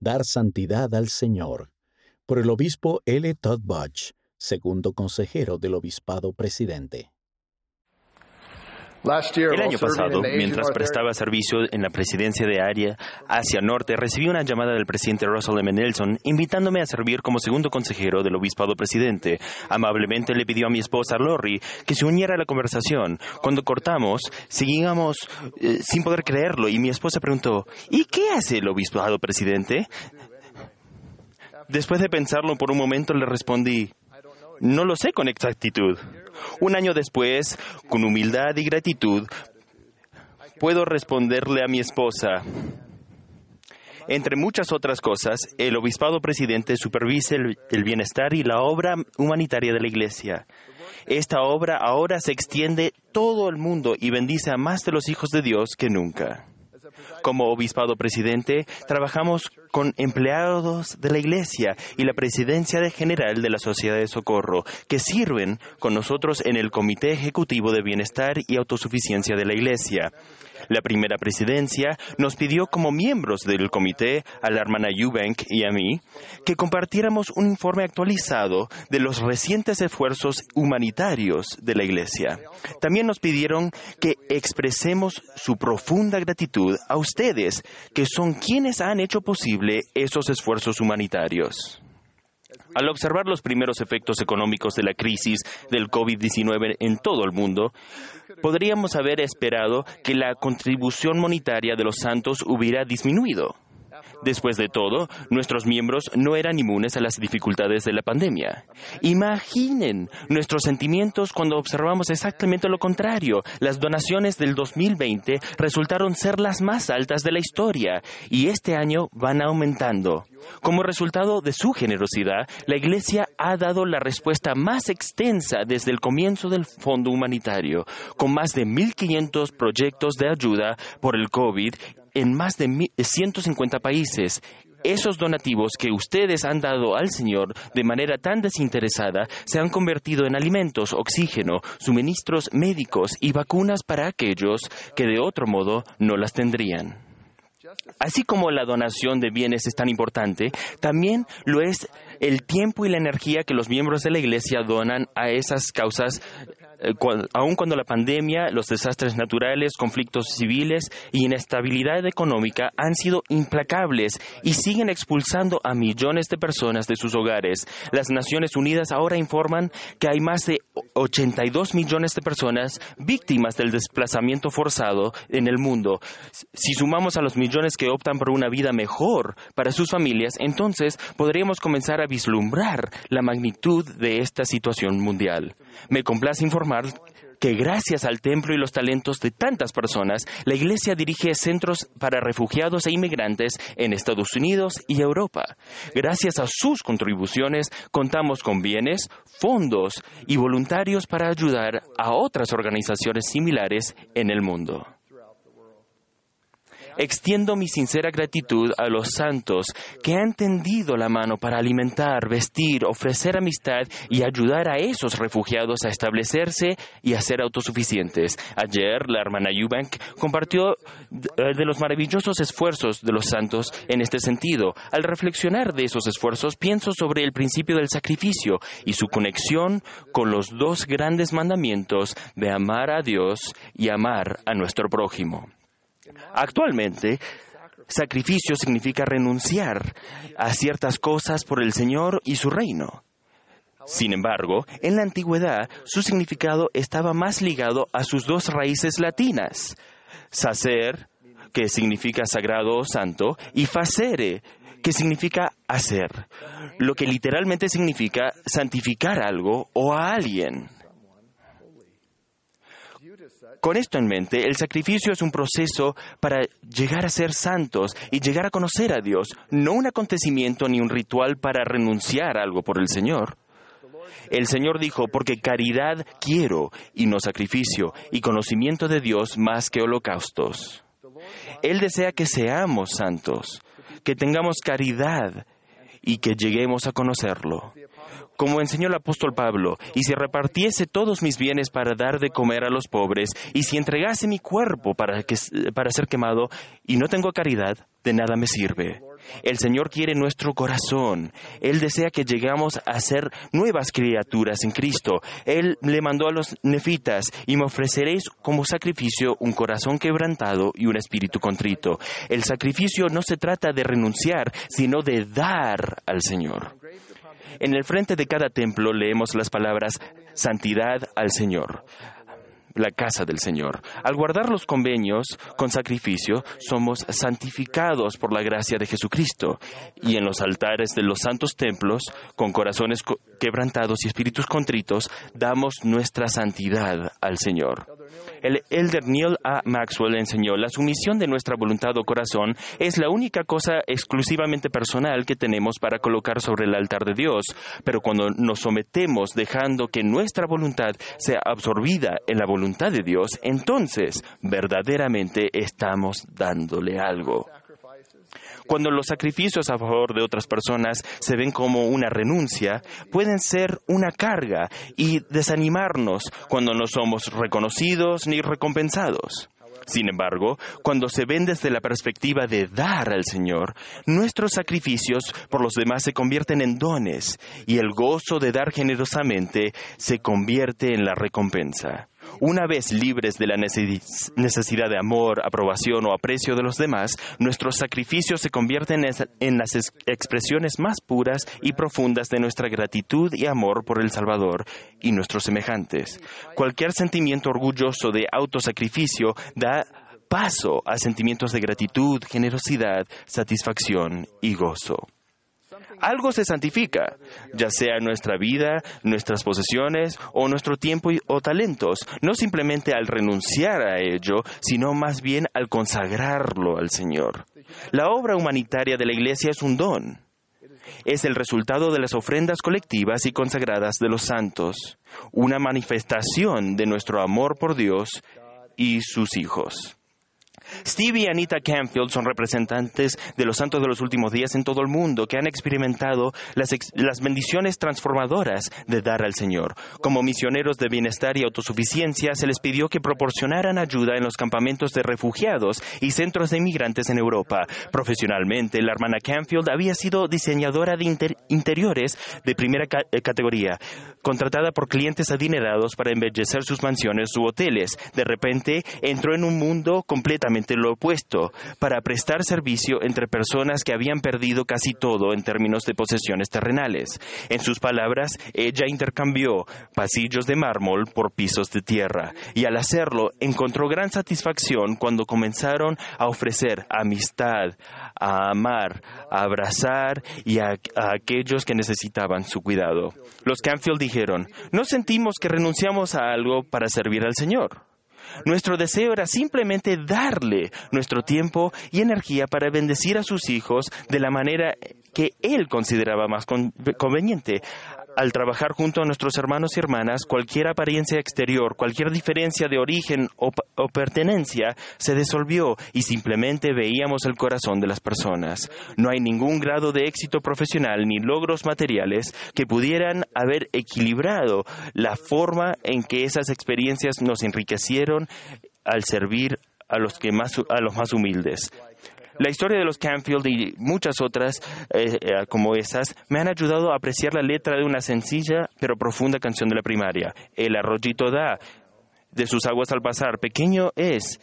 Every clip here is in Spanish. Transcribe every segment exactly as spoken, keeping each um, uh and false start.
Dar santidad al Señor, por el obispo L. Todd Budge, segundo consejero del obispado presidente. El año pasado, mientras prestaba servicio en la presidencia de área Asia Norte, recibí una llamada del presidente Russell M. Nelson invitándome a servir como segundo consejero del obispado presidente. Amablemente le pidió a mi esposa Lori que se uniera a la conversación. Cuando cortamos, seguíamos eh, sin poder creerlo y mi esposa preguntó, ¿y qué hace el obispado presidente? Después de pensarlo por un momento, le respondí, no lo sé con exactitud. Un año después, con humildad y gratitud, puedo responderle a mi esposa. Entre muchas otras cosas, el obispado presidente supervisa el, el bienestar y la obra humanitaria de la Iglesia. Esta obra ahora se extiende todo el mundo y bendice a más de los hijos de Dios que nunca. Como obispado presidente, trabajamos con empleados de la Iglesia y la presidencia general de la Sociedad de Socorro, que sirven con nosotros en el Comité Ejecutivo de Bienestar y Autosuficiencia de la Iglesia. La primera presidencia nos pidió como miembros del comité, a la hermana Eubank y a mí, que compartiéramos un informe actualizado de los recientes esfuerzos humanitarios de la Iglesia. También nos pidieron que expresemos su profunda gratitud a ustedes, que son quienes han hecho posible esos esfuerzos humanitarios. Al observar los primeros efectos económicos de la crisis del COVID diecinueve en todo el mundo, podríamos haber esperado que la contribución monetaria de los santos hubiera disminuido. Después de todo, nuestros miembros no eran inmunes a las dificultades de la pandemia. Imaginen nuestros sentimientos cuando observamos exactamente lo contrario. Las donaciones del dos mil veinte resultaron ser las más altas de la historia y este año van aumentando. Como resultado de su generosidad, la Iglesia ha dado la respuesta más extensa desde el comienzo del Fondo Humanitario, con más de mil quinientos proyectos de ayuda por el COVID en más de ciento cincuenta países. Esos donativos que ustedes han dado al Señor de manera tan desinteresada se han convertido en alimentos, oxígeno, suministros médicos y vacunas para aquellos que de otro modo no las tendrían. Así como la donación de bienes es tan importante, también lo es el tiempo y la energía que los miembros de la Iglesia donan a esas causas, eh, cual, aun cuando la pandemia, los desastres naturales, conflictos civiles y inestabilidad económica han sido implacables y siguen expulsando a millones de personas de sus hogares. Las Naciones Unidas ahora informan que hay más de ochenta y dos millones de personas víctimas del desplazamiento forzado en el mundo. Si sumamos a los millones que optan por una vida mejor para sus familias, entonces podríamos comenzar a vislumbrar la magnitud de esta situación mundial. Me complace informar que gracias al templo y los talentos de tantas personas, la Iglesia dirige centros para refugiados e inmigrantes en Estados Unidos y Europa. Gracias a sus contribuciones, contamos con bienes, fondos y voluntarios para ayudar a otras organizaciones similares en el mundo. Extiendo mi sincera gratitud a los santos que han tendido la mano para alimentar, vestir, ofrecer amistad y ayudar a esos refugiados a establecerse y a ser autosuficientes. Ayer, la hermana Eubank compartió de los maravillosos esfuerzos de los santos en este sentido. Al reflexionar de esos esfuerzos, pienso sobre el principio del sacrificio y su conexión con los dos grandes mandamientos de amar a Dios y amar a nuestro prójimo. Actualmente, sacrificio significa renunciar a ciertas cosas por el Señor y su reino. Sin embargo, en la antigüedad, su significado estaba más ligado a sus dos raíces latinas, sacer, que significa sagrado o santo, y facere, que significa hacer, lo que literalmente significa santificar algo o a alguien. Con esto en mente, el sacrificio es un proceso para llegar a ser santos y llegar a conocer a Dios, no un acontecimiento ni un ritual para renunciar a algo por el Señor. El Señor dijo, porque caridad quiero y no sacrificio, y conocimiento de Dios más que holocaustos. Él desea que seamos santos, que tengamos caridad y que lleguemos a conocerlo. como enseñó el apóstol Pablo, y si repartiese todos mis bienes para dar de comer a los pobres, y si entregase mi cuerpo para, que, para ser quemado, y no tengo caridad, de nada me sirve. El Señor quiere nuestro corazón. Él desea que lleguemos a ser nuevas criaturas en Cristo. Él le mandó a los nefitas, y me ofreceréis como sacrificio un corazón quebrantado y un espíritu contrito. El sacrificio no se trata de renunciar, sino de dar al Señor. En el frente de cada templo leemos las palabras «Santidad al Señor». La casa del Señor. Al guardar los convenios con sacrificio, somos santificados por la gracia de Jesucristo. Y en los altares de los santos templos, con corazones quebrantados y espíritus contritos, damos nuestra santidad al Señor. El elder Neil A. Maxwell enseñó, la sumisión de nuestra voluntad o corazón es la única cosa exclusivamente personal que tenemos para colocar sobre el altar de Dios, pero cuando nos sometemos dejando que nuestra voluntad sea absorbida en la voluntad de Dios, entonces verdaderamente estamos dándole algo. Cuando los sacrificios a favor de otras personas se ven como una renuncia, pueden ser una carga y desanimarnos cuando no somos reconocidos ni recompensados. Sin embargo, cuando se ven desde la perspectiva de dar al Señor, nuestros sacrificios por los demás se convierten en dones y el gozo de dar generosamente se convierte en la recompensa. Una vez libres de la necesidad de amor, aprobación o aprecio de los demás, nuestros sacrificios se convierten en las expresiones más puras y profundas de nuestra gratitud y amor por el Salvador y nuestros semejantes. Cualquier sentimiento orgulloso de autosacrificio da paso a sentimientos de gratitud, generosidad, satisfacción y gozo. Algo se santifica, ya sea nuestra vida, nuestras posesiones o nuestro tiempo y, o talentos, no simplemente al renunciar a ello, sino más bien al consagrarlo al Señor. La obra humanitaria de la Iglesia es un don. Es el resultado de las ofrendas colectivas y consagradas de los santos, una manifestación de nuestro amor por Dios y sus hijos. Stevie y Anita Canfield son representantes de los santos de los últimos días en todo el mundo que han experimentado las, ex- las bendiciones transformadoras de dar al Señor. Como misioneros de bienestar y autosuficiencia, se les pidió que proporcionaran ayuda en los campamentos de refugiados y centros de inmigrantes en Europa. Profesionalmente, la hermana Canfield había sido diseñadora de inter- interiores de primera ca- categoría, contratada por clientes adinerados para embellecer sus mansiones u hoteles. De repente, entró en un mundo completamente lo opuesto, para prestar servicio entre personas que habían perdido casi todo en términos de posesiones terrenales. En sus palabras, ella intercambió pasillos de mármol por pisos de tierra, y al hacerlo encontró gran satisfacción cuando comenzaron a ofrecer amistad, a amar, a abrazar y a, a aquellos que necesitaban su cuidado. Los Canfield dijeron, «No sentimos que renunciamos a algo para servir al Señor». Nuestro deseo era simplemente darle nuestro tiempo y energía para bendecir a sus hijos de la manera que él consideraba más conveniente. Al trabajar junto a nuestros hermanos y hermanas, cualquier apariencia exterior, cualquier diferencia de origen o, o pertenencia se disolvió y simplemente veíamos el corazón de las personas. No hay ningún grado de éxito profesional ni logros materiales que pudieran haber equilibrado la forma en que esas experiencias nos enriquecieron al servir a los que más, a los más humildes. La historia de los Canfield y muchas otras eh, eh, como esas me han ayudado a apreciar la letra de una sencilla pero profunda canción de la primaria. El arroyito da, de sus aguas al pasar, pequeño es,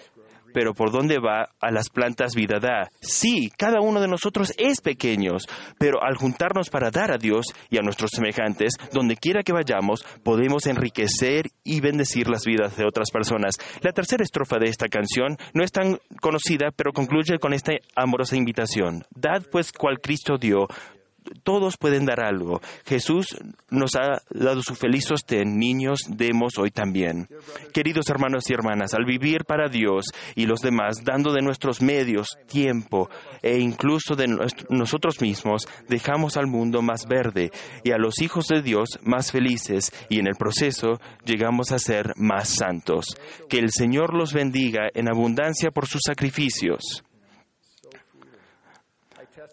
pero por dónde va, a las plantas vida da. Sí, cada uno de nosotros es pequeños, pero al juntarnos para dar a Dios y a nuestros semejantes, donde quiera que vayamos, podemos enriquecer y bendecir las vidas de otras personas. La tercera estrofa de esta canción no es tan conocida, pero concluye con esta amorosa invitación. Dad pues cual Cristo dio. Todos pueden dar algo. Jesús nos ha dado su feliz sostén. Niños, demos hoy también. Queridos hermanos y hermanas, al vivir para Dios y los demás, dando de nuestros medios, tiempo e incluso de nosotros mismos, dejamos al mundo más verde y a los hijos de Dios más felices y en el proceso llegamos a ser más santos. Que el Señor los bendiga en abundancia por sus sacrificios.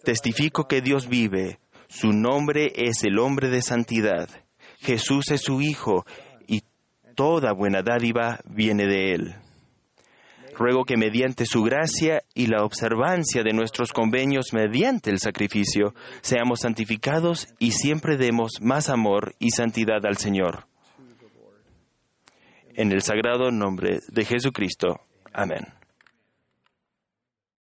Testifico que Dios vive. Su nombre es el hombre de santidad. Jesús es su Hijo, y toda buena dádiva viene de Él. Ruego que mediante su gracia y la observancia de nuestros convenios mediante el sacrificio, seamos santificados y siempre demos más amor y santidad al Señor. En el sagrado nombre de Jesucristo. Amén.